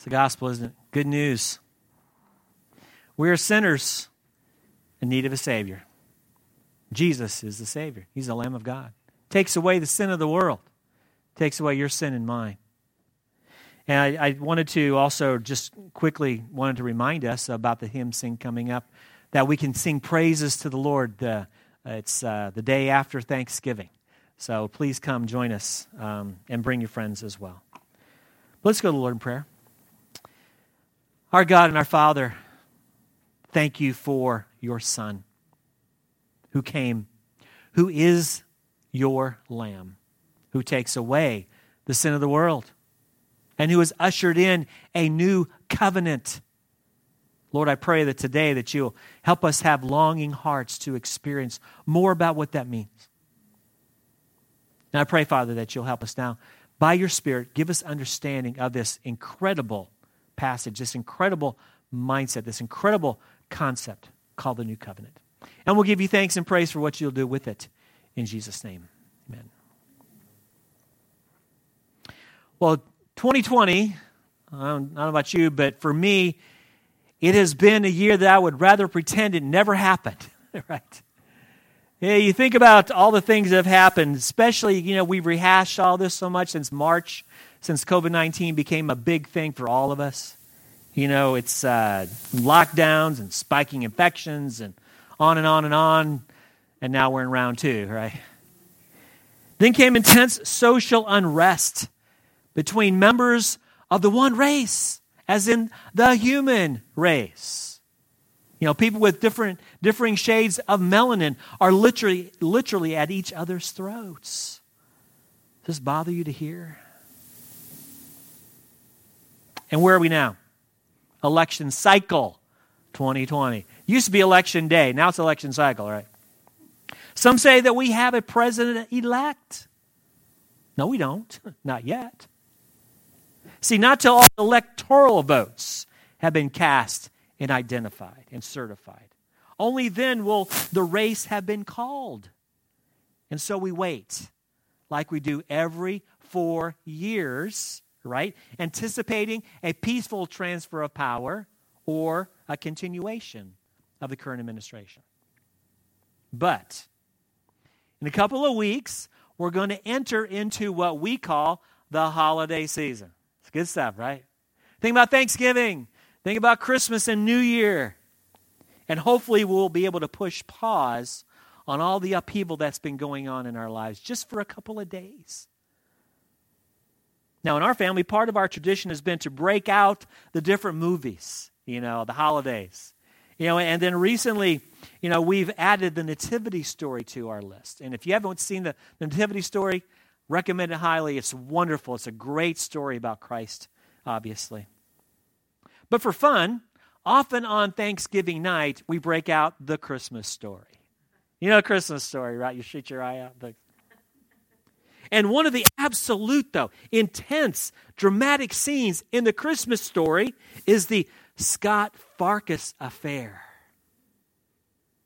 It's the gospel, isn't it? Good news. We are sinners in need of a Savior. Jesus is the Savior. He's the Lamb of God. Takes away the sin of the world. Takes away your sin and mine. And I wanted to also just quickly remind us about the hymn sing coming up, that we can sing praises to the Lord. It's the day after Thanksgiving. So please come join us and bring your friends as well. Let's go to the Lord in prayer. Our God and our Father, thank you for your Son who came, who is your Lamb, who takes away the sin of the world, and who has ushered in a new covenant. Lord, I pray that today that you'll help us have longing hearts to experience more about what that means. And I pray, Father, that you'll help us now. By your Spirit, give us understanding of this incredible passage, this incredible mindset, this incredible concept called the New Covenant. And we'll give you thanks and praise for what you'll do with it. In Jesus' name, amen. Well, 2020, I don't know about you, but for me, it has been a year that I would rather pretend it never happened, right? Yeah, you think about all the things that have happened, especially, we've rehashed all this so much since March, since COVID-19 became a big thing for all of us. It's lockdowns and spiking infections and on and on and on, and now we're in round 2, right? Then came intense social unrest between members of the one race, as in the human race. People with differing shades of melanin are literally at each other's throats. Does this bother you to hear? And where are we now? Election cycle 2020. Used to be election day. Now it's election cycle, right? Some say that we have a president-elect. No, we don't. Not yet. See, not till all electoral votes have been cast and identified and certified. Only then will the race have been called. And so we wait, like we do every 4 years, right? Anticipating a peaceful transfer of power or a continuation of the current administration. But in a couple of weeks, we're going to enter into what we call the holiday season. It's good stuff, right? Think about Thanksgiving. Think about Christmas and New Year. And hopefully we'll be able to push pause on all the upheaval that's been going on in our lives just for a couple of days. Now, in our family, part of our tradition has been to break out the different movies, the holidays. And then recently, we've added the Nativity story to our list. And if you haven't seen the Nativity story, recommend it highly. It's wonderful. It's a great story about Christ, obviously. But for fun, often on Thanksgiving night, we break out the Christmas story. The Christmas story, right? You shoot your eye out. And one of the absolute, though, intense, dramatic scenes in the Christmas story is the Scott Farkas affair.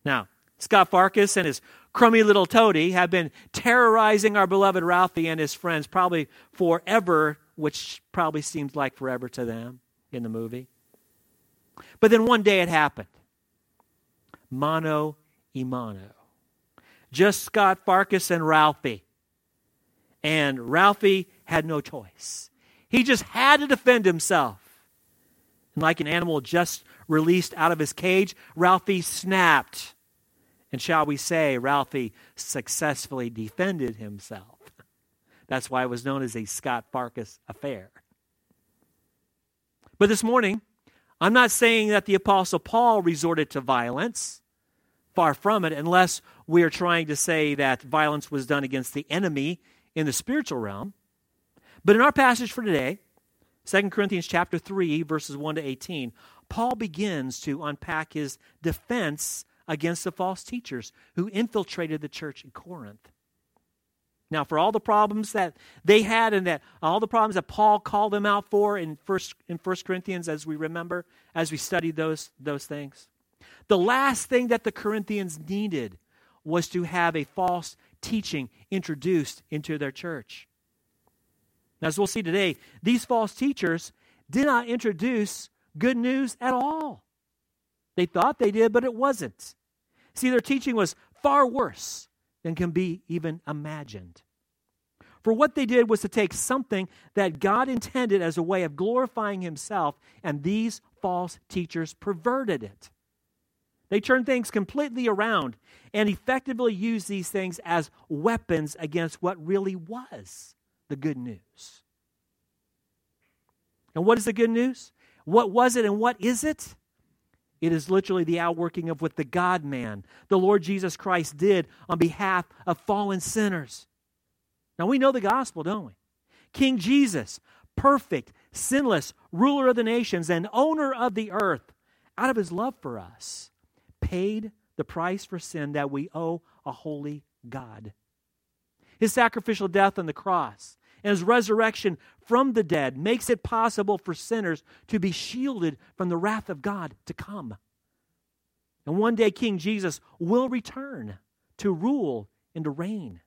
Now, Scott Farkas and his crummy little toady have been terrorizing our beloved Ralphie and his friends probably forever, which probably seems like forever to them in the movie. But then one day it happened. Mano a mano. Just Scott Farkas and Ralphie. And Ralphie had no choice. He just had to defend himself. And like an animal just released out of his cage, Ralphie snapped. And shall we say, Ralphie successfully defended himself. That's why it was known as a Scott Farkas affair. But this morning, I'm not saying that the Apostle Paul resorted to violence. Far from it, unless we are trying to say that violence was done against the enemy in the spiritual realm. But in our passage for today, 2 Corinthians chapter 3, verses 1 to 18, Paul begins to unpack his defense against the false teachers who infiltrated the church in Corinth. Now, for all the problems that they had and that all the problems that Paul called them out for in 1 Corinthians, as we remember, as we studied those things, the last thing that the Corinthians needed was to have a false teaching introduced into their church. As we'll see today, these false teachers, did not introduce good news at all. They thought they did, but it wasn't. See, their teaching was far worse than can be even imagined. For what they did was to take something that God intended as a way of glorifying himself, and these false teachers perverted it. They turned things completely around and effectively used these things as weapons against what really was the good news. And what is the good news? What was it and what is it? It is literally the outworking of what the God-man, the Lord Jesus Christ, did on behalf of fallen sinners. Now, we know the gospel, don't we? King Jesus, perfect, sinless, ruler of the nations and owner of the earth, out of his love for us, paid the price for sin that we owe a holy God. His sacrificial death on the cross and his resurrection from the dead makes it possible for sinners to be shielded from the wrath of God to come. And one day King Jesus will return to rule and to reign.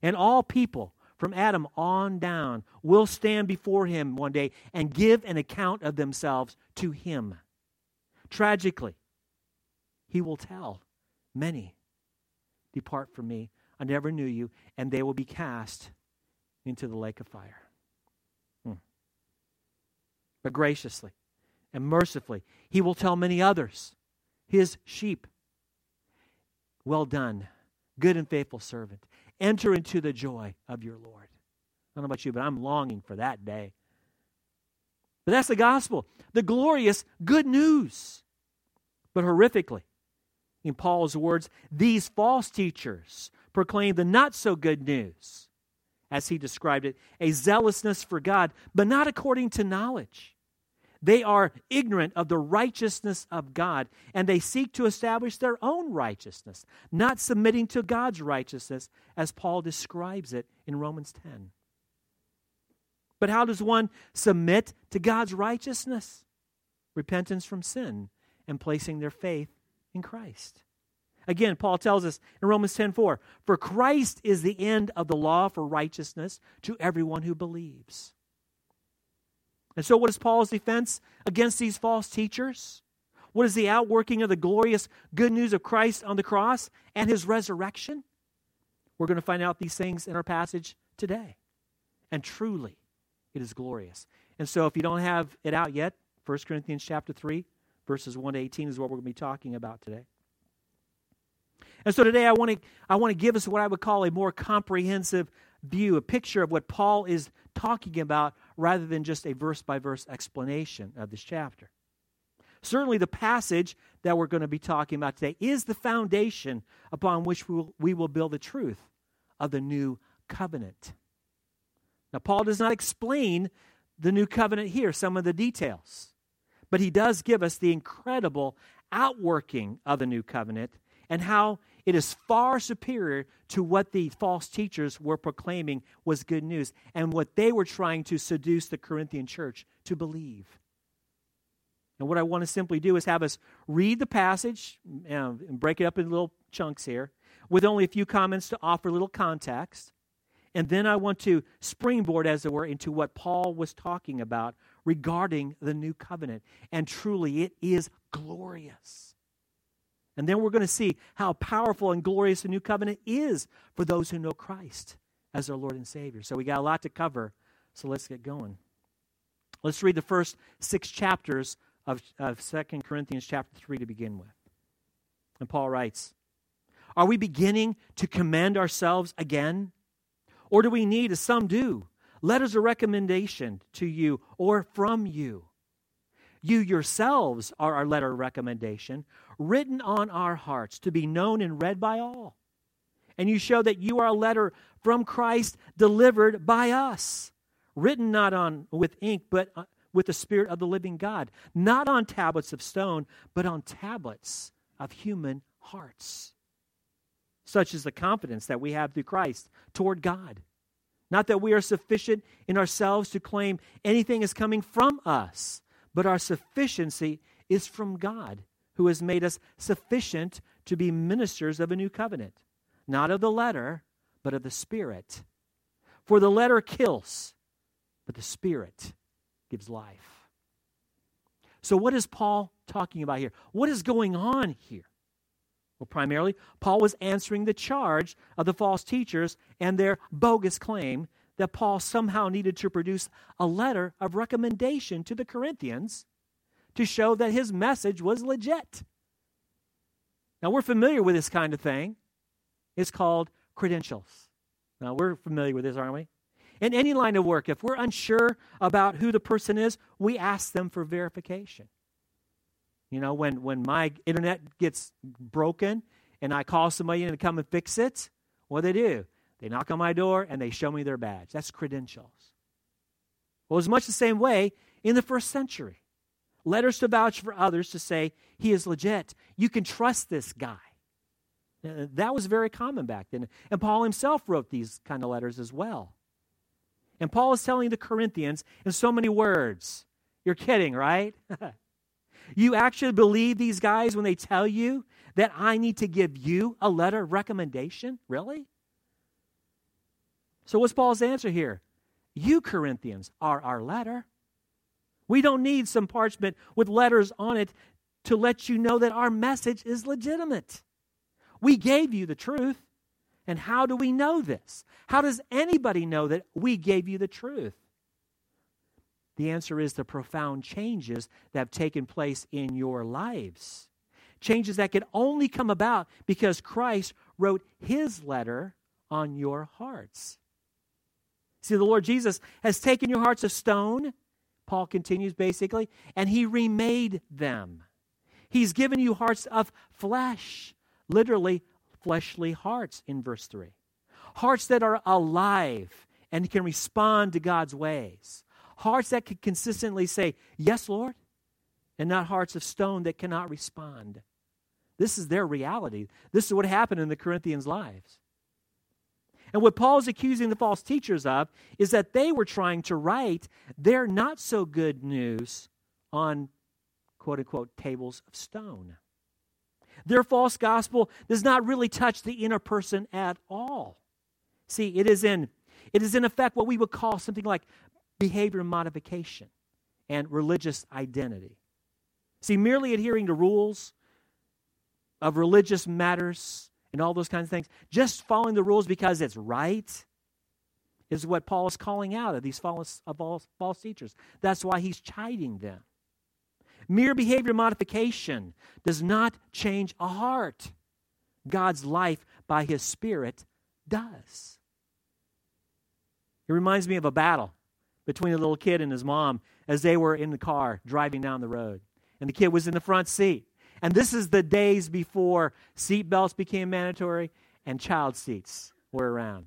And all people from Adam on down will stand before him one day and give an account of themselves to him. Tragically, he will tell many, "Depart from me, I never knew you," and they will be cast into the lake of fire. But graciously and mercifully, he will tell many others, his sheep, "Well done, good and faithful servant. Enter into the joy of your Lord." I don't know about you, but I'm longing for that day. But that's the gospel, the glorious good news. But horrifically, in Paul's words, these false teachers proclaimed the not-so-good news, as he described it, a zealousness for God, but not according to knowledge. They are ignorant of the righteousness of God, and they seek to establish their own righteousness, not submitting to God's righteousness, as Paul describes it in Romans 10. But how does one submit to God's righteousness? Repentance from sin and placing their faith in Christ. Again, Paul tells us in Romans 10:4, "For Christ is the end of the law for righteousness to everyone who believes." And so what is Paul's defense against these false teachers? What is the outworking of the glorious good news of Christ on the cross and his resurrection? We're going to find out these things in our passage today. And truly, it is glorious. And so if you don't have it out yet, 1 Corinthians chapter 3, verses 1 to 18 is what we're going to be talking about today. And so today I want to give us what I would call a more comprehensive view, a picture of what Paul is talking about, rather than just a verse-by-verse explanation of this chapter. Certainly the passage that we're going to be talking about today is the foundation upon which we will build the truth of the new covenant. Now, Paul does not explain the new covenant here, some of the details, but he does give us the incredible outworking of the new covenant and how it is far superior to what the false teachers were proclaiming was good news and what they were trying to seduce the Corinthian church to believe. And what I want to simply do is have us read the passage and break it up into little chunks here with only a few comments to offer a little context. And then I want to springboard, as it were, into what Paul was talking about regarding the new covenant. And truly, it is glorious. And then we're going to see how powerful and glorious the new covenant is for those who know Christ as their Lord and Savior. So we got a lot to cover, so let's get going. Let's read the first 6 chapters of 2 Corinthians chapter 3 to begin with. And Paul writes, "Are we beginning to commend ourselves again? Or do we need, as some do, letters of recommendation to you or from you? You yourselves are our letter of recommendation, written on our hearts to be known and read by all. And you show that you are a letter from Christ delivered by us, written not on with ink, but with the Spirit of the living God, not on tablets of stone, but on tablets of human hearts. Such is the confidence that we have through Christ toward God. Not that we are sufficient in ourselves to claim anything is coming from us, but our sufficiency is from God, who has made us sufficient to be ministers of a new covenant, not of the letter, but of the Spirit. For the letter kills, but the Spirit gives life. So what is Paul talking about here? What is going on here? Well, primarily, Paul was answering the charge of the false teachers and their bogus claim that Paul somehow needed to produce a letter of recommendation to the Corinthians to show that his message was legit. Now, we're familiar with this kind of thing. It's called credentials. Now, we're familiar with this, aren't we? In any line of work, if we're unsure about who the person is, we ask them for verification. You know, when my internet gets broken and I call somebody in to come and fix it, what do? They knock on my door and they show me their badge. That's credentials. Well, it's much the same way in the first century. Letters to vouch for others to say, he is legit. You can trust this guy. That was very common back then. And Paul himself wrote these kind of letters as well. And Paul is telling the Corinthians in so many words, you're kidding, right? You actually believe these guys when they tell you that I need to give you a letter of recommendation? Really? So what's Paul's answer here? You Corinthians are our letter. We don't need some parchment with letters on it to let you know that our message is legitimate. We gave you the truth. And how do we know this? How does anybody know that we gave you the truth? The answer is the profound changes that have taken place in your lives. Changes that can only come about because Christ wrote his letter on your hearts. See, the Lord Jesus has taken your hearts of stone, Paul continues basically, and he remade them. He's given you hearts of flesh, literally fleshly hearts in verse 3. Hearts that are alive and can respond to God's ways. Hearts that can consistently say, yes, Lord, and not hearts of stone that cannot respond. This is their reality. This is what happened in the Corinthians' lives. And what Paul is accusing the false teachers of is that they were trying to write their not-so-good news on, quote-unquote, tables of stone. Their false gospel does not really touch the inner person at all. See, it is in effect what we would call something like behavior modification and religious identity. See, merely adhering to rules of religious matters and all those kinds of things, just following the rules because it's right, is what Paul is calling out of these false teachers. That's why he's chiding them. Mere behavior modification does not change a heart. God's life by his Spirit does. It reminds me of a battle between a little kid and his mom as they were in the car driving down the road. And the kid was in the front seat. And this is the days before seatbelts became mandatory and child seats were around.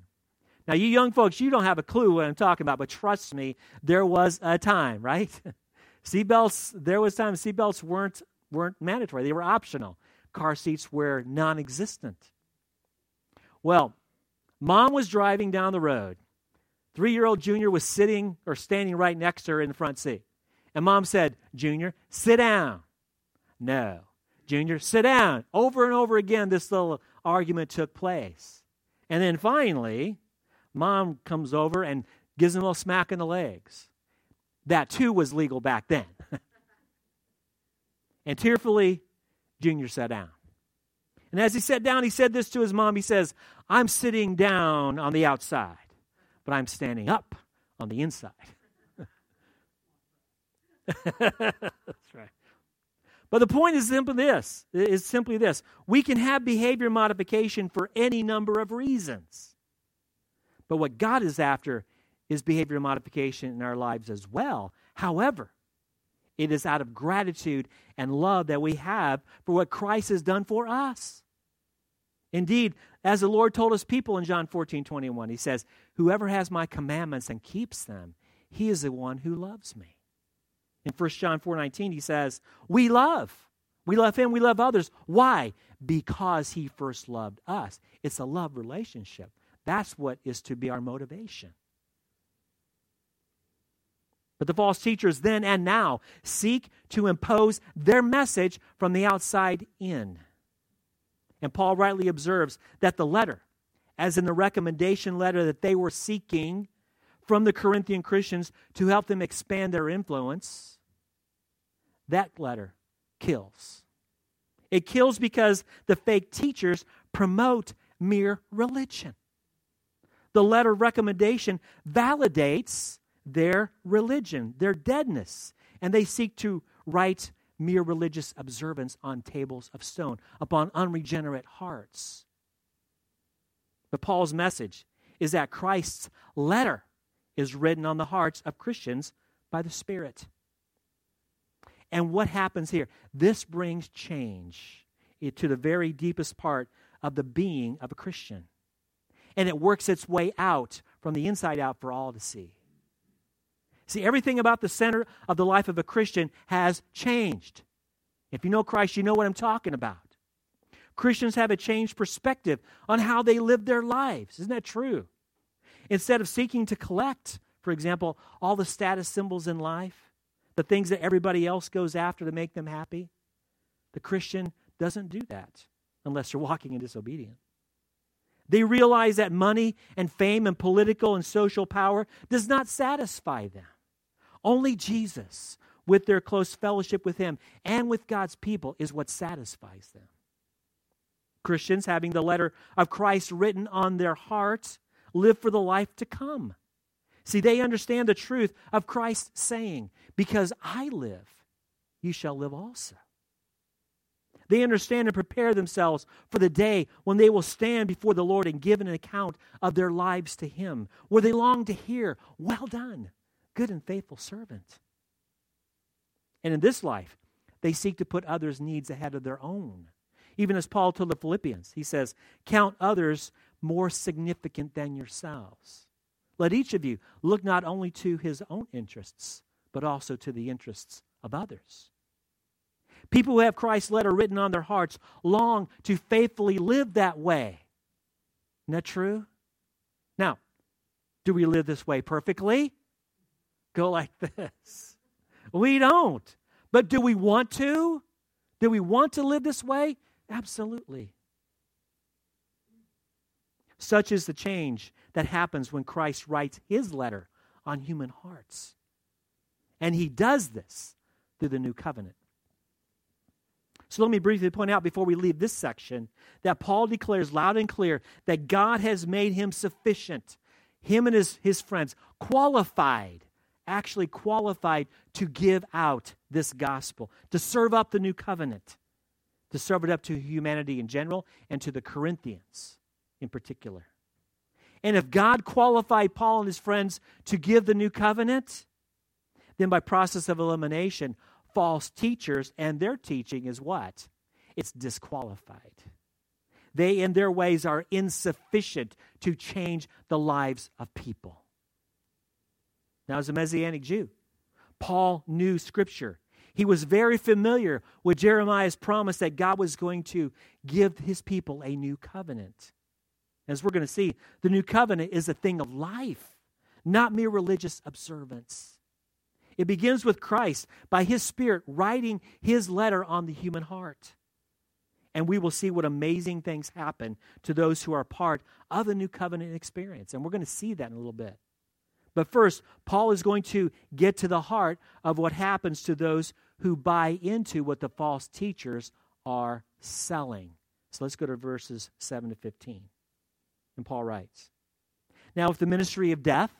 Now, you young folks, you don't have a clue what I'm talking about, but trust me, there was a time, right? Seatbelts, there was time seatbelts weren't mandatory. They were optional. Car seats were non-existent. Well, mom was driving down the road. 3-year-old Junior was sitting or standing right next to her in the front seat. And mom said, Junior, sit down. No. Junior, sit down. Over and over again, this little argument took place. And then finally, mom comes over and gives him a little smack in the legs. That, too, was legal back then. And tearfully, Junior sat down. And as he sat down, he said this to his mom. He says, I'm sitting down on the outside, but I'm standing up on the inside. That's right. But the point is simply this. We can have behavior modification for any number of reasons. But what God is after is behavior modification in our lives as well. However, it is out of gratitude and love that we have for what Christ has done for us. Indeed, as the Lord told his people in John 14:21, he says, whoever has my commandments and keeps them, he is the one who loves me. In 1 John 4:19, he says, we love him, we love others. Why? Because he first loved us. It's a love relationship. That's what is to be our motivation. But the false teachers then and now seek to impose their message from the outside in. And Paul rightly observes that the letter, as in the recommendation letter that they were seeking, from the Corinthian Christians to help them expand their influence, that letter kills. It kills because the fake teachers promote mere religion. The letter of recommendation validates their religion, their deadness, and they seek to write mere religious observance on tables of stone, upon unregenerate hearts. But Paul's message is that Christ's letter is written on the hearts of Christians by the Spirit. And what happens here? This brings change to the very deepest part of the being of a Christian. And it works its way out from the inside out for all to see. See, everything about the center of the life of a Christian has changed. If you know Christ, you know what I'm talking about. Christians have a changed perspective on how they live their lives. Isn't that true? Instead of seeking to collect, for example, all the status symbols in life, the things that everybody else goes after to make them happy, the Christian doesn't do that unless they're walking in disobedience. They realize that money and fame and political and social power does not satisfy them. Only Jesus, with their close fellowship with Him and with God's people, is what satisfies them. Christians, having the letter of Christ written on their hearts, live for the life to come. See, they understand the truth of Christ saying, "Because I live, you shall live also." They understand and prepare themselves for the day when they will stand before the Lord and give an account of their lives to Him, where they long to hear, "Well done, good and faithful servant." And in this life, they seek to put others' needs ahead of their own. Even as Paul told the Philippians, he says, "Count others more significant than yourselves. Let each of you look not only to his own interests, but also to the interests of others." People who have Christ's letter written on their hearts long to faithfully live that way. Isn't that true? Now, do we live this way perfectly? Go like this. We don't. But do we want to? Do we want to live this way? Absolutely. Such is the change that happens when Christ writes His letter on human hearts. And He does this through the New Covenant. So let me briefly point out before we leave this section that Paul declares loud and clear that God has made him sufficient, him and his friends, qualified to give out this gospel, to serve up the new covenant, to serve it up to humanity in general and to the Corinthians in particular. And if God qualified Paul and his friends to give the new covenant, then by process of elimination, false teachers and their teaching is what? It's disqualified. They in their ways are insufficient to change the lives of people. Now, as a Messianic Jew, Paul knew Scripture. He was very familiar with Jeremiah's promise that God was going to give His people a new covenant. As we're going to see, the new covenant is a thing of life, not mere religious observance. It begins with Christ, by His Spirit, writing His letter on the human heart. And we will see what amazing things happen to those who are part of the new covenant experience. And we're going to see that in a little bit. But first, Paul is going to get to the heart of what happens to those who buy into what the false teachers are selling. So let's go to verses 7 to 15. And Paul writes, "Now if the ministry of death,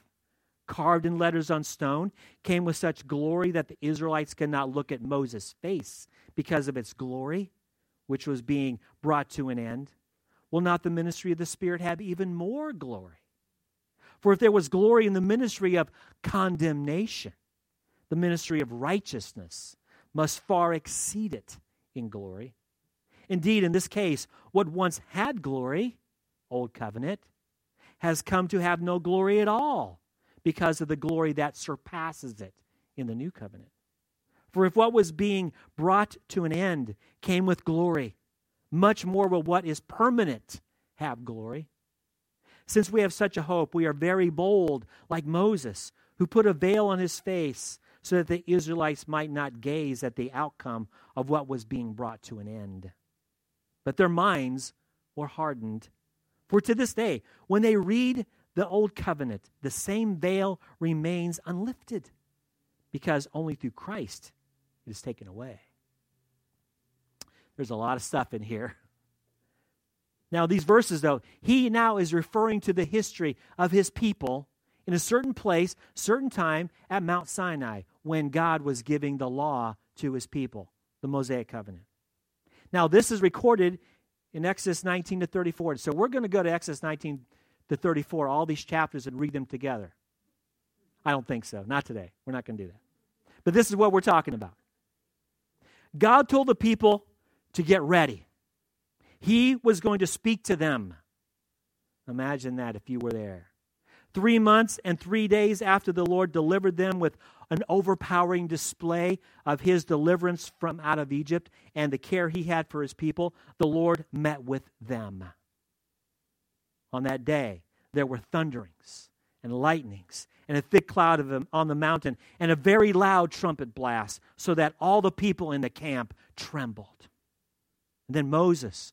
carved in letters on stone, came with such glory that the Israelites could not look at Moses' face because of its glory, which was being brought to an end, will not the ministry of the Spirit have even more glory? For if there was glory in the ministry of condemnation, the ministry of righteousness must far exceed it in glory. Indeed, in this case, what once had glory, Old Covenant, has come to have no glory at all, because of the glory that surpasses it in the new covenant. For if what was being brought to an end came with glory, much more will what is permanent have glory. Since we have such a hope, we are very bold, like Moses, who put a veil on his face so that the Israelites might not gaze at the outcome of what was being brought to an end. But their minds were hardened. For to this day, when they read the Old Covenant, the same veil remains unlifted because only through Christ it is taken away. There's a lot of stuff in here. Now, these verses, though, he now is referring to the history of his people in a certain place, certain time at Mount Sinai when God was giving the law to his people, the Mosaic Covenant. Now, this is recorded in Exodus 19 to 34. So we're going to go to Exodus 19 to 34, all these chapters, and read them together. I don't think so. Not today. We're not going to do that. But this is what we're talking about. God told the people to get ready. He was going to speak to them. Imagine that if you were there. 3 months and 3 days after the Lord delivered them with an overpowering display of his deliverance from out of Egypt and the care he had for his people, the Lord met with them. On that day, there were thunderings and lightnings and a thick cloud of them on the mountain and a very loud trumpet blast so that all the people in the camp trembled. And then Moses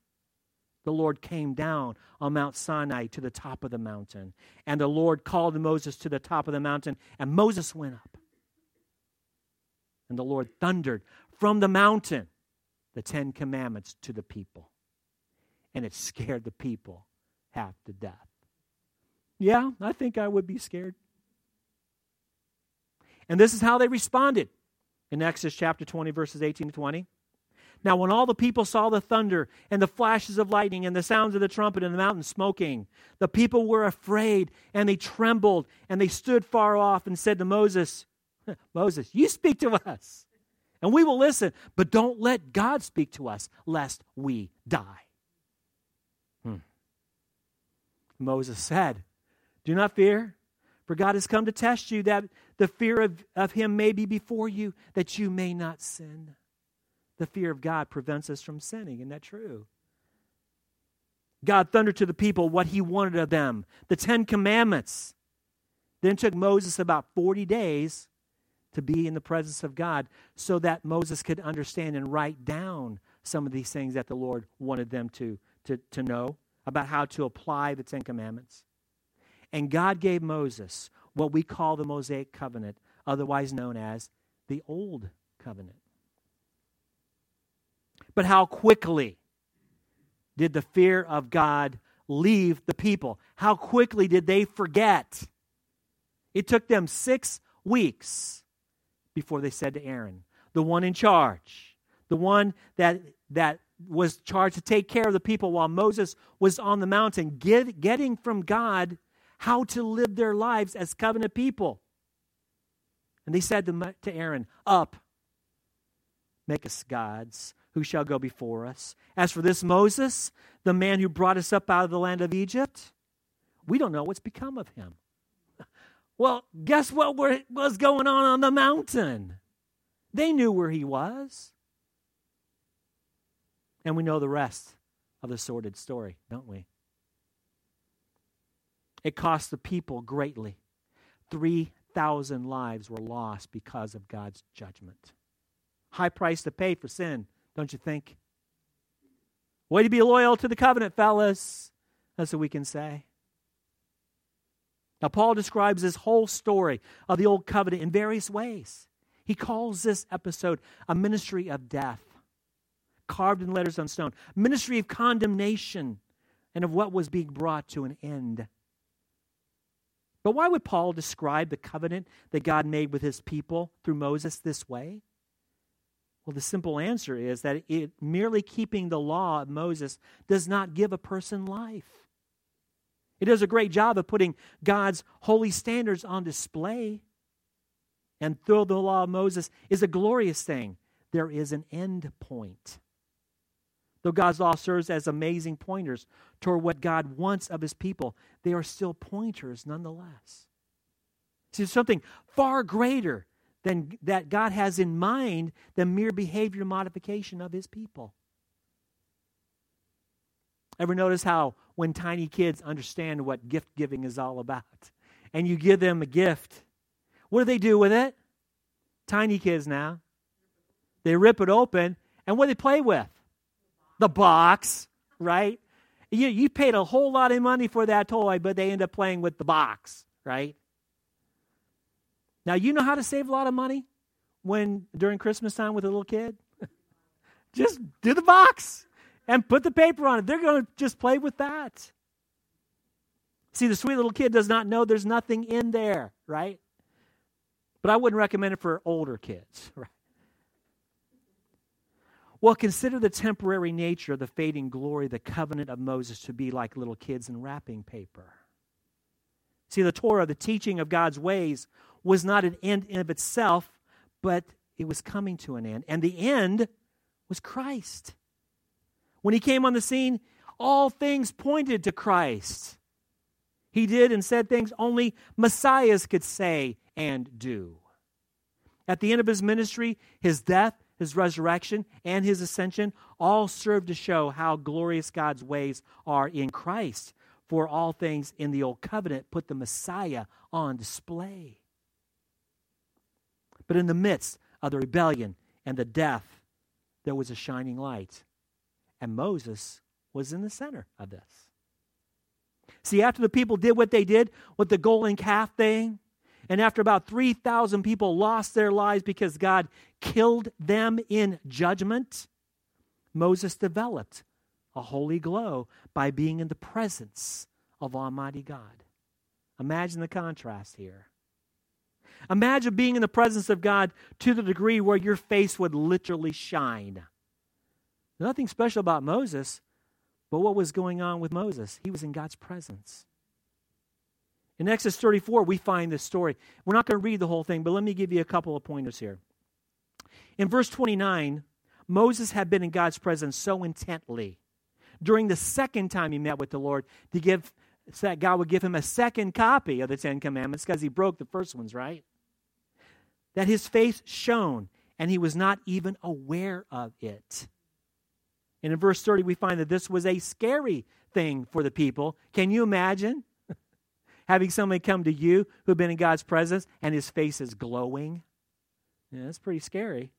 The Lord came down on Mount Sinai to the top of the mountain. And the Lord called Moses to the top of the mountain, and Moses went up. And the Lord thundered from the mountain the Ten Commandments to the people. And it scared the people half to death. Yeah, I think I would be scared. And this is how they responded in Exodus chapter 20, verses 18 to 20. Now, when all the people saw the thunder and the flashes of lightning and the sounds of the trumpet and the mountain smoking, the people were afraid and they trembled and they stood far off and said to Moses, Moses, you speak to us and we will listen, but don't let God speak to us lest we die. Moses said, do not fear, for God has come to test you that the fear of him may be before you, that you may not sin. The fear of God prevents us from sinning. Isn't that true? God thundered to the people what he wanted of them, the Ten Commandments. Then it took Moses about 40 days to be in the presence of God so that Moses could understand and write down some of these things that the Lord wanted them to know about how to apply the Ten Commandments. And God gave Moses what we call the Mosaic Covenant, otherwise known as the Old Covenant. But how quickly did the fear of God leave the people? How quickly did they forget? It took them 6 weeks before they said to Aaron, the one in charge, the one that was charged to take care of the people while Moses was on the mountain, getting from God how to live their lives as covenant people. And they said to Aaron, up, make us gods who shall go before us. As for this Moses, the man who brought us up out of the land of Egypt, we don't know what's become of him. Well, guess what was going on the mountain? They knew where he was. And we know the rest of the sordid story, don't we? It cost the people greatly. 3,000 lives were lost because of God's judgment. High price to pay for sin. Don't you think? Way to be loyal to the covenant, fellas. That's what we can say. Now, Paul describes this whole story of the Old Covenant in various ways. He calls this episode a ministry of death, carved in letters on stone, ministry of condemnation, and of what was being brought to an end. But why would Paul describe the covenant that God made with his people through Moses this way? Well, the simple answer is that merely keeping the law of Moses does not give a person life. It does a great job of putting God's holy standards on display. And through the law of Moses is a glorious thing. There is an end point. Though God's law serves as amazing pointers toward what God wants of his people, they are still pointers nonetheless. See, there's something far greater than that God has in mind the mere behavior modification of his people. Ever notice how when tiny kids understand what gift giving is all about, and you give them a gift, what do they do with it? Tiny kids now. They rip it open, and what do they play with? The box, right? You paid a whole lot of money for that toy, but they end up playing with the box, right? Now, you know how to save a lot of money during Christmas time with a little kid? Just do the box and put the paper on it. They're going to just play with that. See, the sweet little kid does not know there's nothing in there, right? But I wouldn't recommend it for older kids, right? Well, consider the temporary nature of the fading glory, the covenant of Moses to be like little kids in wrapping paper. See, the Torah, the teaching of God's ways, was not an end in of itself, but it was coming to an end. And the end was Christ. When he came on the scene, all things pointed to Christ. He did and said things only Messiahs could say and do. At the end of his ministry, his death, his resurrection, and his ascension all serve to show how glorious God's ways are in Christ. For all things in the Old Covenant put the Messiah on display. But in the midst of the rebellion and the death, there was a shining light. And Moses was in the center of this. See, after the people did what they did with the golden calf thing, and after about 3,000 people lost their lives because God killed them in judgment, Moses developed a holy glow by being in the presence of Almighty God. Imagine the contrast here. Imagine being in the presence of God to the degree where your face would literally shine. Nothing special about Moses, but what was going on with Moses? He was in God's presence. In Exodus 34, we find this story. We're not going to read the whole thing, but let me give you a couple of pointers here. In verse 29, Moses had been in God's presence so intently during the second time he met with the Lord so that God would give him a second copy of the Ten Commandments because he broke the first ones, right? That his face shone and he was not even aware of it. And in verse 30, we find that this was a scary thing for the people. Can you imagine having somebody come to you who had been in God's presence and his face is glowing? Yeah, that's pretty scary.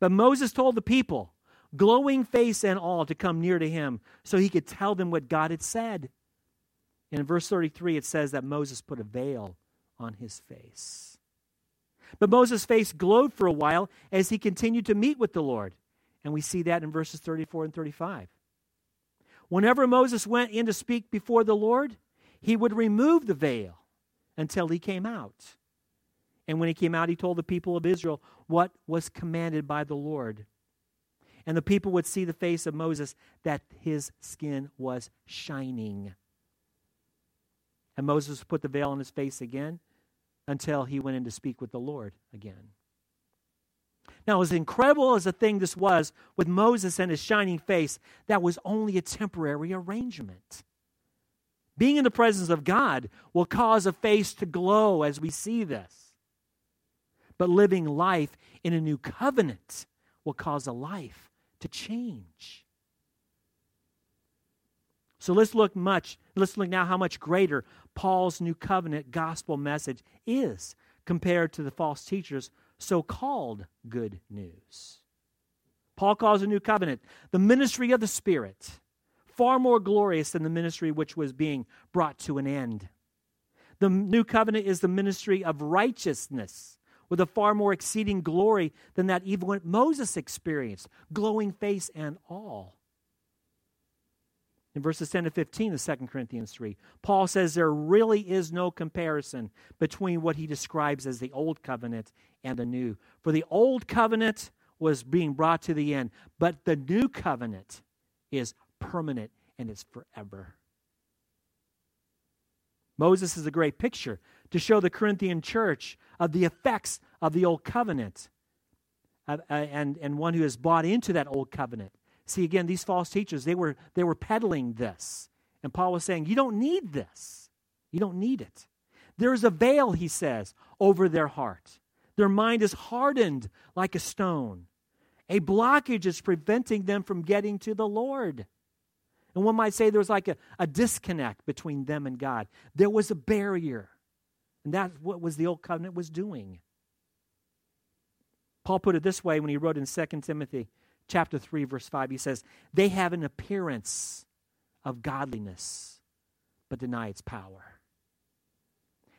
But Moses told the people, glowing face and all, to come near to him so he could tell them what God had said. And in verse 33, it says that Moses put a veil on his face. But Moses' face glowed for a while as he continued to meet with the Lord. And we see that in verses 34 and 35. Whenever Moses went in to speak before the Lord, he would remove the veil until he came out. And when he came out, he told the people of Israel what was commanded by the Lord. And the people would see the face of Moses, that his skin was shining. And Moses put the veil on his face again until he went in to speak with the Lord again. Now, as incredible as a thing this was with Moses and his shining face, that was only a temporary arrangement. Being in the presence of God will cause a face to glow as we see this. But living life in a new covenant will cause a life to change. So let's look now how much greater Paul's new covenant gospel message is compared to the false teachers' so-called good news. Paul calls the new covenant the ministry of the Spirit, far more glorious than the ministry which was being brought to an end. The new covenant is the ministry of righteousness, with a far more exceeding glory than that even what Moses experienced, glowing face and all. In verses 10 to 15 of 2 Corinthians 3, Paul says there really is no comparison between what he describes as the old covenant and the new. For the old covenant was being brought to the end, but the new covenant is permanent and is forever. Moses is a great picture to show the Corinthian church of the effects of the old covenant and one who has bought into that old covenant. See, again, these false teachers, they were peddling this. And Paul was saying, you don't need this. You don't need it. There is a veil, he says, over their heart. Their mind is hardened like a stone. A blockage is preventing them from getting to the Lord. And one might say there's like a disconnect between them and God. There was a barrier. And that's what was the Old Covenant was doing. Paul put it this way when he wrote in 2 Timothy chapter 3, verse 5. He says, they have an appearance of godliness, but deny its power.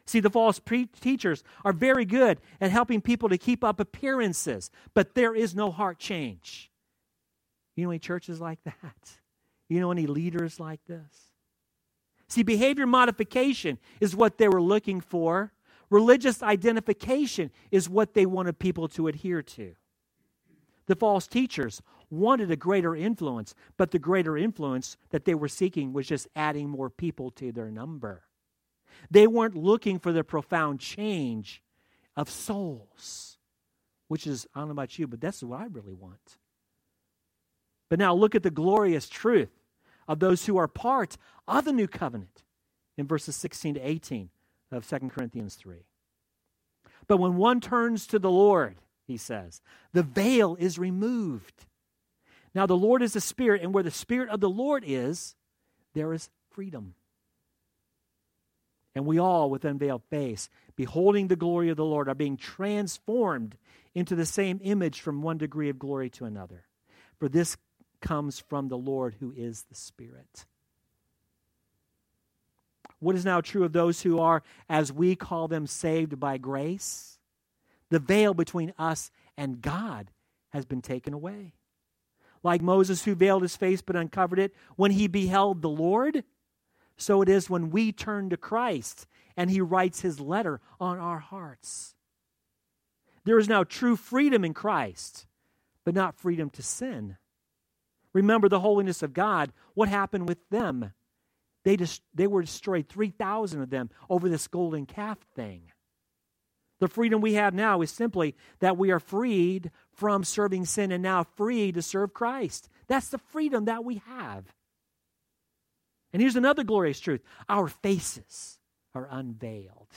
See, the false teachers are very good at helping people to keep up appearances, but there is no heart change. You know any churches like that? You know any leaders like this? See, behavior modification is what they were looking for. Religious identification is what they wanted people to adhere to. The false teachers wanted a greater influence, but the greater influence that they were seeking was just adding more people to their number. They weren't looking for the profound change of souls, which is, I don't know about you, but that's what I really want. But now look at the glorious truth of those who are part of the new covenant in verses 16 to 18 of 2 Corinthians 3. But when one turns to the Lord, he says, the veil is removed. Now the Lord is the Spirit, and where the Spirit of the Lord is, there is freedom. And we all, with unveiled face, beholding the glory of the Lord, are being transformed into the same image from one degree of glory to another. For this comes from the Lord who is the Spirit. What is now true of those who are, as we call them, saved by grace? The veil between us and God has been taken away. Like Moses, who veiled his face but uncovered it when he beheld the Lord, so it is when we turn to Christ and he writes his letter on our hearts. There is now true freedom in Christ, but not freedom to sin. Remember the holiness of God. What happened with them? They were destroyed, 3,000 of them, over this golden calf thing. The freedom we have now is simply that we are freed from serving sin and now free to serve Christ. That's the freedom that we have. And here's another glorious truth. Our faces are unveiled.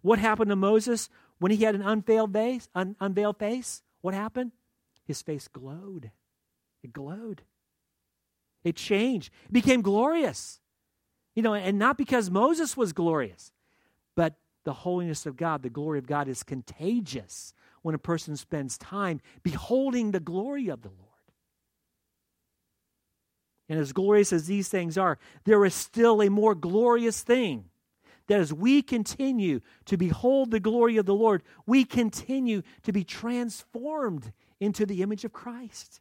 What happened to Moses when he had an unveiled face? What happened? His face glowed. It glowed. It changed. It became glorious. You know, and not because Moses was glorious, but the holiness of God, the glory of God is contagious when a person spends time beholding the glory of the Lord. And as glorious as these things are, there is still a more glorious thing. That as we continue to behold the glory of the Lord, we continue to be transformed into the image of Christ.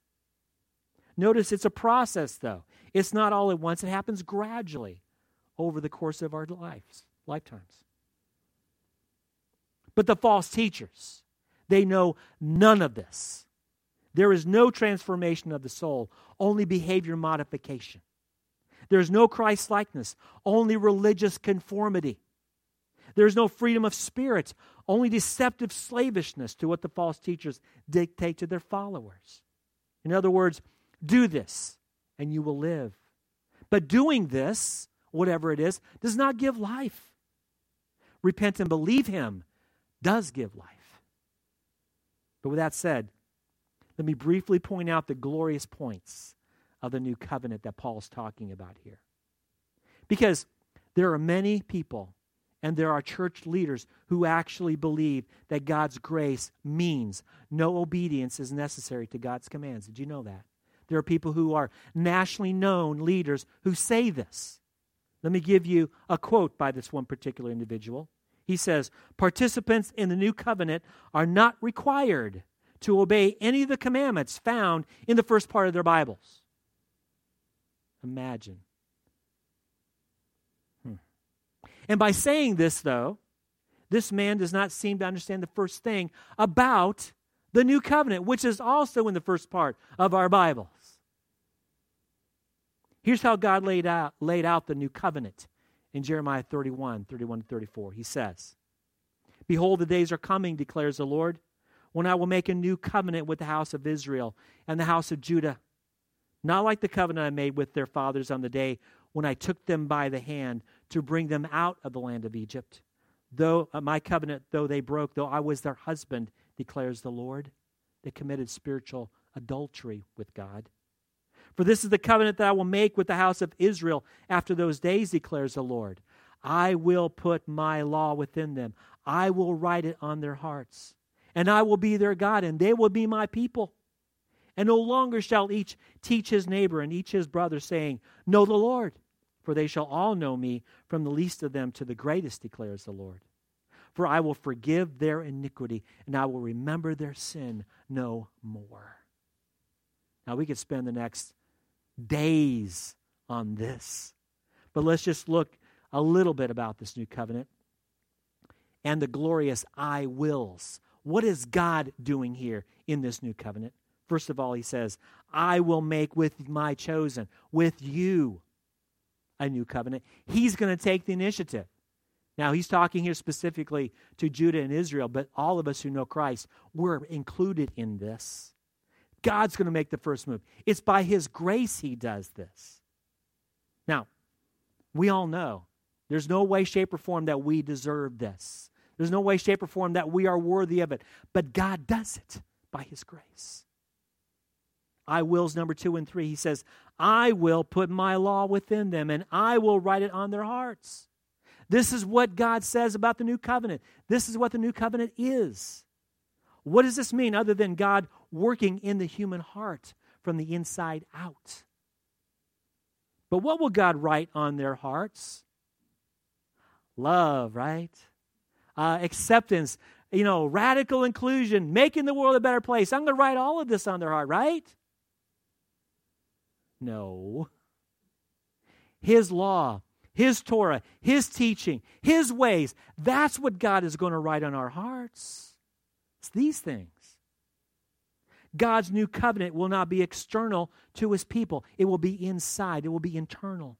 Notice it's a process, though. It's not all at once. It happens gradually over the course of our lifetimes. But the false teachers, they know none of this. There is no transformation of the soul, only behavior modification. There's no Christ-likeness, only religious conformity. There's no freedom of spirit, only deceptive slavishness to what the false teachers dictate to their followers. In other words, do this and you will live. But doing this, whatever it is, does not give life. Repent and believe him does give life. But with that said, let me briefly point out the glorious points of the new covenant that Paul's talking about here. Because there are many people and there are church leaders who actually believe that God's grace means no obedience is necessary to God's commands. Did you know that? There are people who are nationally known leaders who say this. Let me give you a quote by this one particular individual. He says, "Participants in the new covenant are not required to obey any of the commandments found in the first part of their Bibles." Imagine. And by saying this, though, this man does not seem to understand the first thing about the new covenant, which is also in the first part of our Bibles. Here's how God laid out the new covenant in Jeremiah 31:31-34. He says, "Behold, the days are coming, declares the Lord, when I will make a new covenant with the house of Israel and the house of Judah, not like the covenant I made with their fathers on the day when I took them by the hand to bring them out of the land of Egypt, though my covenant, though they broke, though I was their husband, declares the Lord. They committed spiritual adultery with God. For this is the covenant that I will make with the house of Israel after those days, declares the Lord. I will put my law within them. I will write it on their hearts. And I will be their God, and they will be my people. And no longer shall each teach his neighbor and each his brother, saying, Know the Lord, for they shall all know me, from the least of them to the greatest, declares the Lord. For I will forgive their iniquity, and I will remember their sin no more. Now, we could spend the next days on this, but let's just look a little bit about this new covenant and the glorious I wills. What is God doing here in this new covenant? First of all, he says, I will make with my chosen, with you, a new covenant. He's going to take the initiative. Now, he's talking here specifically to Judah and Israel, but all of us who know Christ, we're included in this. God's going to make the first move. It's by his grace he does this. Now, we all know there's no way, shape, or form that we deserve this. There's no way, shape, or form that we are worthy of it. But God does it by his grace. I wills, number 2 and 3, he says, I will put my law within them, and I will write it on their hearts. This is what God says about the new covenant. This is what the new covenant is. What does this mean other than God working in the human heart from the inside out? But what will God write on their hearts? Love, right? Acceptance, radical inclusion, making the world a better place. I'm going to write all of this on their heart, right? No. His law, his Torah, his teaching, his ways, that's what God is going to write on our hearts. It's these things. God's new covenant will not be external to his people. It will be inside. It will be internal.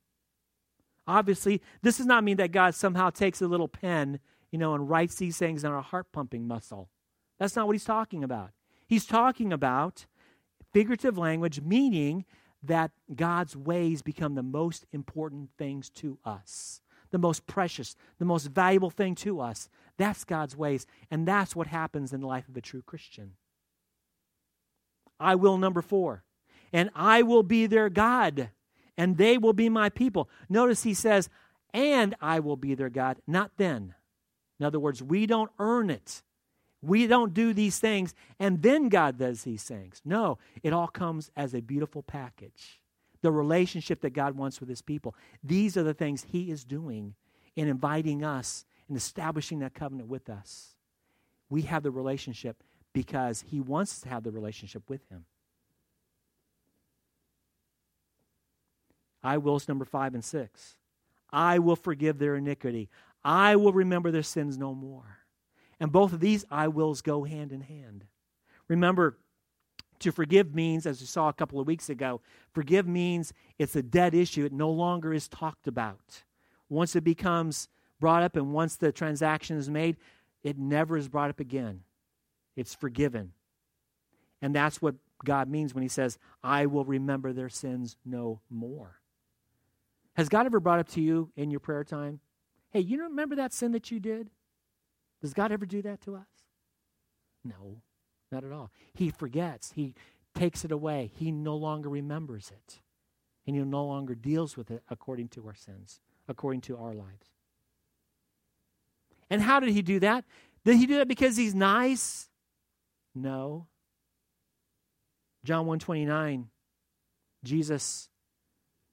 Obviously, this does not mean that God somehow takes a little pen, and writes these things in our heart-pumping muscle. That's not what he's talking about. He's talking about figurative language, meaning that God's ways become the most important things to us, the most precious, the most valuable thing to us. That's God's ways, and that's what happens in the life of a true Christian. I will, number 4, and I will be their God, and they will be my people. Notice he says, and I will be their God, not then. In other words, we don't earn it. We don't do these things, and then God does these things. No, it all comes as a beautiful package. The relationship that God wants with his people. These are the things he is doing in inviting us and establishing that covenant with us. We have the relationship because he wants us to have the relationship with him. I wills, number 5 and 6. I will forgive their iniquity. I will remember their sins no more. And both of these I wills go hand in hand. Remember, to forgive means, as we saw a couple of weeks ago, forgive means it's a dead issue. It no longer is talked about. Once it becomes brought up and once the transaction is made, it never is brought up again. It's forgiven. And that's what God means when he says, I will remember their sins no more. Has God ever brought up to you in your prayer time, hey, you don't remember that sin that you did? Does God ever do that to us? No, not at all. He forgets. He takes it away. He no longer remembers it. And he no longer deals with it according to our sins, according to our lives. And how did he do that? Did he do that because he's nice? No. John 1:29, Jesus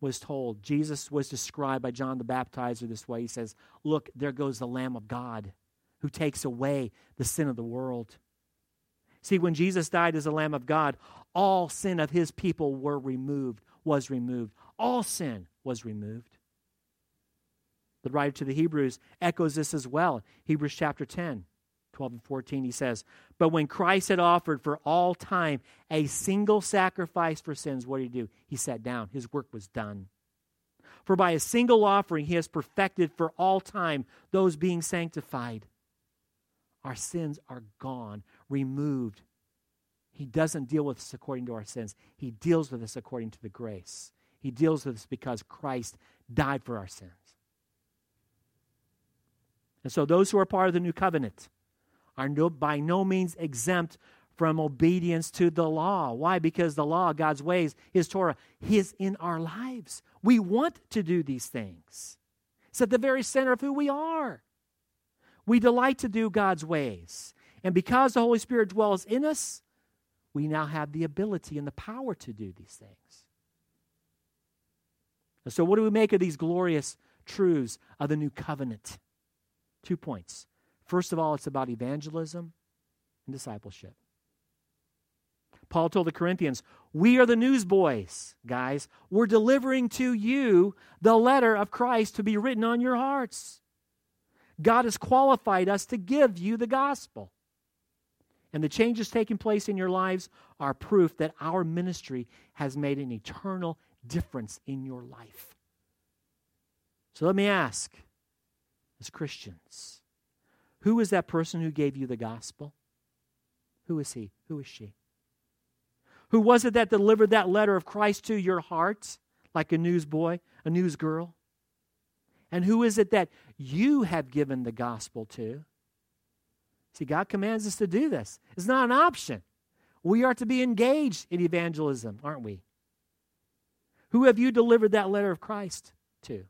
was described by John the Baptizer this way. He says, look, there goes the Lamb of God who takes away the sin of the world. See, when Jesus died as the Lamb of God, all sin of his people was removed. All sin was removed. The writer to the Hebrews echoes this as well. Hebrews chapter 10, 12 and 14, he says, but when Christ had offered for all time a single sacrifice for sins, what did he do? He sat down. His work was done. For by a single offering he has perfected for all time those being sanctified. Our sins are gone, removed. He doesn't deal with us according to our sins. He deals with us according to the grace. He deals with us because Christ died for our sins. And so those who are part of the new covenant are by no means exempt from obedience to the law. Why? Because the law, God's ways, His Torah, is in our lives. We want to do these things. It's at the very center of who we are. We delight to do God's ways. And because the Holy Spirit dwells in us, we now have the ability and the power to do these things. And so what do we make of these glorious truths of the new covenant? 2 points. First of all, it's about evangelism and discipleship. Paul told the Corinthians, we are the newsboys, guys. We're delivering to you the letter of Christ to be written on your hearts. God has qualified us to give you the gospel. And the changes taking place in your lives are proof that our ministry has made an eternal difference in your life. So let me ask, as Christians, who is that person who gave you the gospel? Who is he? Who is she? Who was it that delivered that letter of Christ to your heart, like a newsboy, a newsgirl? And who is it that you have given the gospel to? See, God commands us to do this. It's not an option. We are to be engaged in evangelism, aren't we? Who have you delivered that letter of Christ to?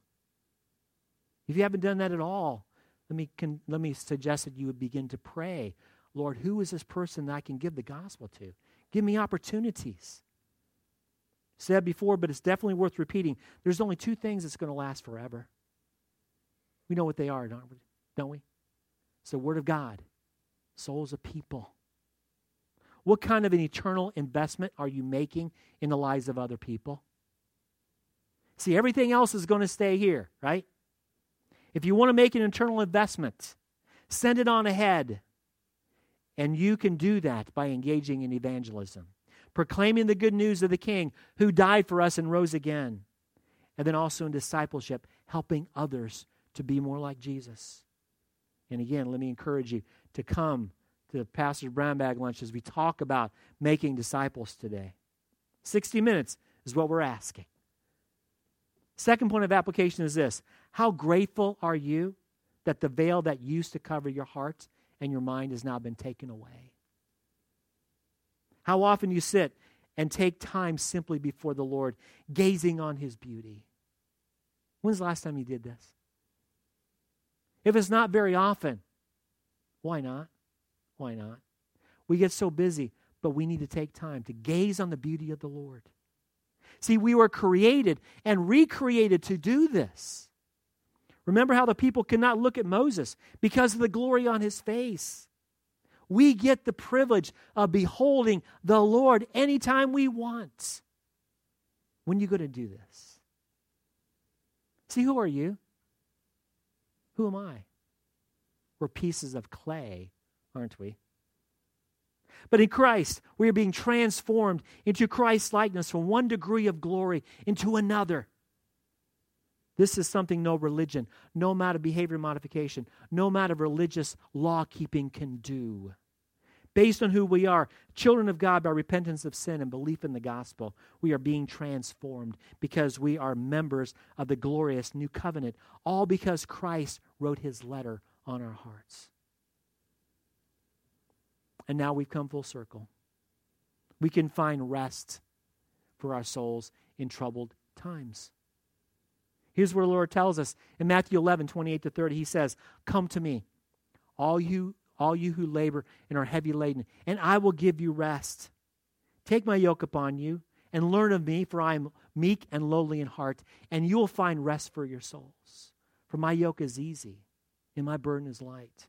If you haven't done that at all, let me suggest that you would begin to pray, Lord, who is this person that I can give the gospel to? Give me opportunities. I said before, but it's definitely worth repeating. There's only 2 things that's going to last forever. We know what they are, don't we? It's the Word of God, souls of people. What kind of an eternal investment are you making in the lives of other people? See, everything else is going to stay here, right? If you want to make an eternal investment, send it on ahead. And you can do that by engaging in evangelism, proclaiming the good news of the King who died for us and rose again, and then also in discipleship, helping others to be more like Jesus. And again, let me encourage you to come to the Pastor's Brown Bag Lunch as we talk about making disciples today. 60 minutes is what we're asking. Second point of application is this. How grateful are you that the veil that used to cover your heart and your mind has now been taken away? How often you sit and take time simply before the Lord, gazing on His beauty. When's the last time you did this? If it's not very often, why not? Why not? We get so busy, but we need to take time to gaze on the beauty of the Lord. See, we were created and recreated to do this. Remember how the people could not look at Moses because of the glory on his face. We get the privilege of beholding the Lord anytime we want. When are you going to do this? See, who are you? Who am I? We're pieces of clay, aren't we? But in Christ, we are being transformed into Christ's likeness from one degree of glory into another. This is something no religion, no amount of behavior modification, no amount of religious law-keeping can do. Based on who we are, children of God by repentance of sin and belief in the gospel, we are being transformed because we are members of the glorious new covenant, all because Christ wrote His letter on our hearts. And now we've come full circle. We can find rest for our souls in troubled times. Here's where the Lord tells us in Matthew 11:28-30. He says, "Come to me, all you who labor and are heavy laden, and I will give you rest. Take my yoke upon you and learn of me, for I am meek and lowly in heart, and you will find rest for your souls. For my yoke is easy, and my burden is light."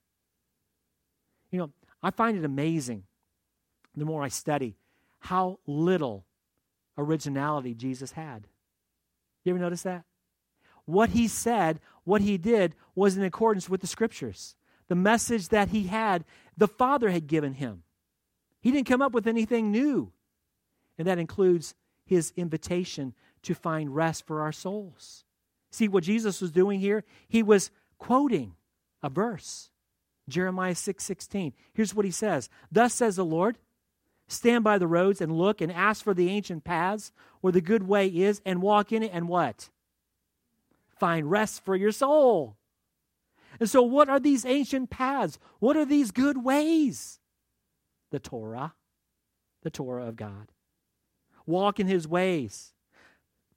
You know, I find it amazing, the more I study, how little originality Jesus had. You ever notice that? What He said, what He did, was in accordance with the Scriptures. The message that He had, the Father had given Him. He didn't come up with anything new. And that includes His invitation to find rest for our souls. See, what Jesus was doing here, He was quoting a verse, Jeremiah 6:16. Here's what He says, "Thus says the Lord, stand by the roads and look and ask for the ancient paths where the good way is and walk in it and what? Find rest for your soul." And so what are these ancient paths? What are these good ways? The Torah of God. Walk in His ways.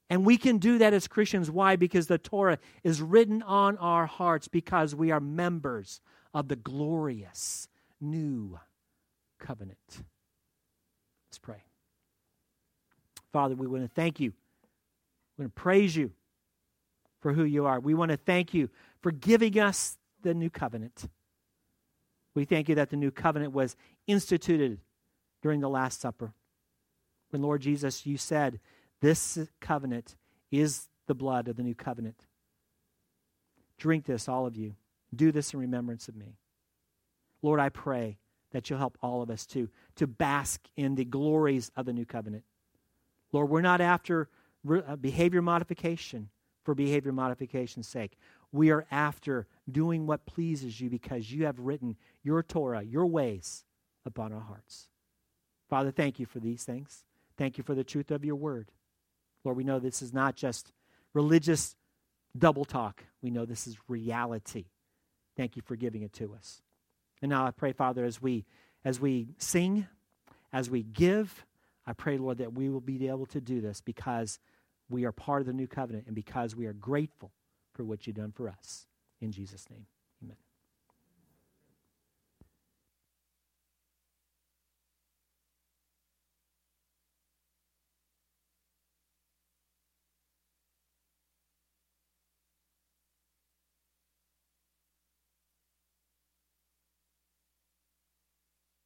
And we can do that as Christians. Why? Because the Torah is written on our hearts because we are members of the glorious new covenant. Let's pray. Father, we want to thank You. We want to praise You for who You are. We want to thank You for giving us the new covenant. We thank You that the new covenant was instituted during the Last Supper. When, Lord Jesus, You said, this covenant is the blood of the new covenant. Drink this, all of you. Do this in remembrance of Me. Lord, I pray that You'll help all of us to bask in the glories of the new covenant. Lord, we're not after behavior modification for behavior modification's sake. We are after doing what pleases You because You have written Your Torah, Your ways upon our hearts. Father, thank You for these things. Thank You for the truth of Your word. Lord, we know this is not just religious double talk. We know this is reality. Thank You for giving it to us. And now I pray, Father, as we sing, as we give, I pray, Lord, that we will be able to do this because we are part of the new covenant and because we are grateful for what You've done for us. In Jesus' name.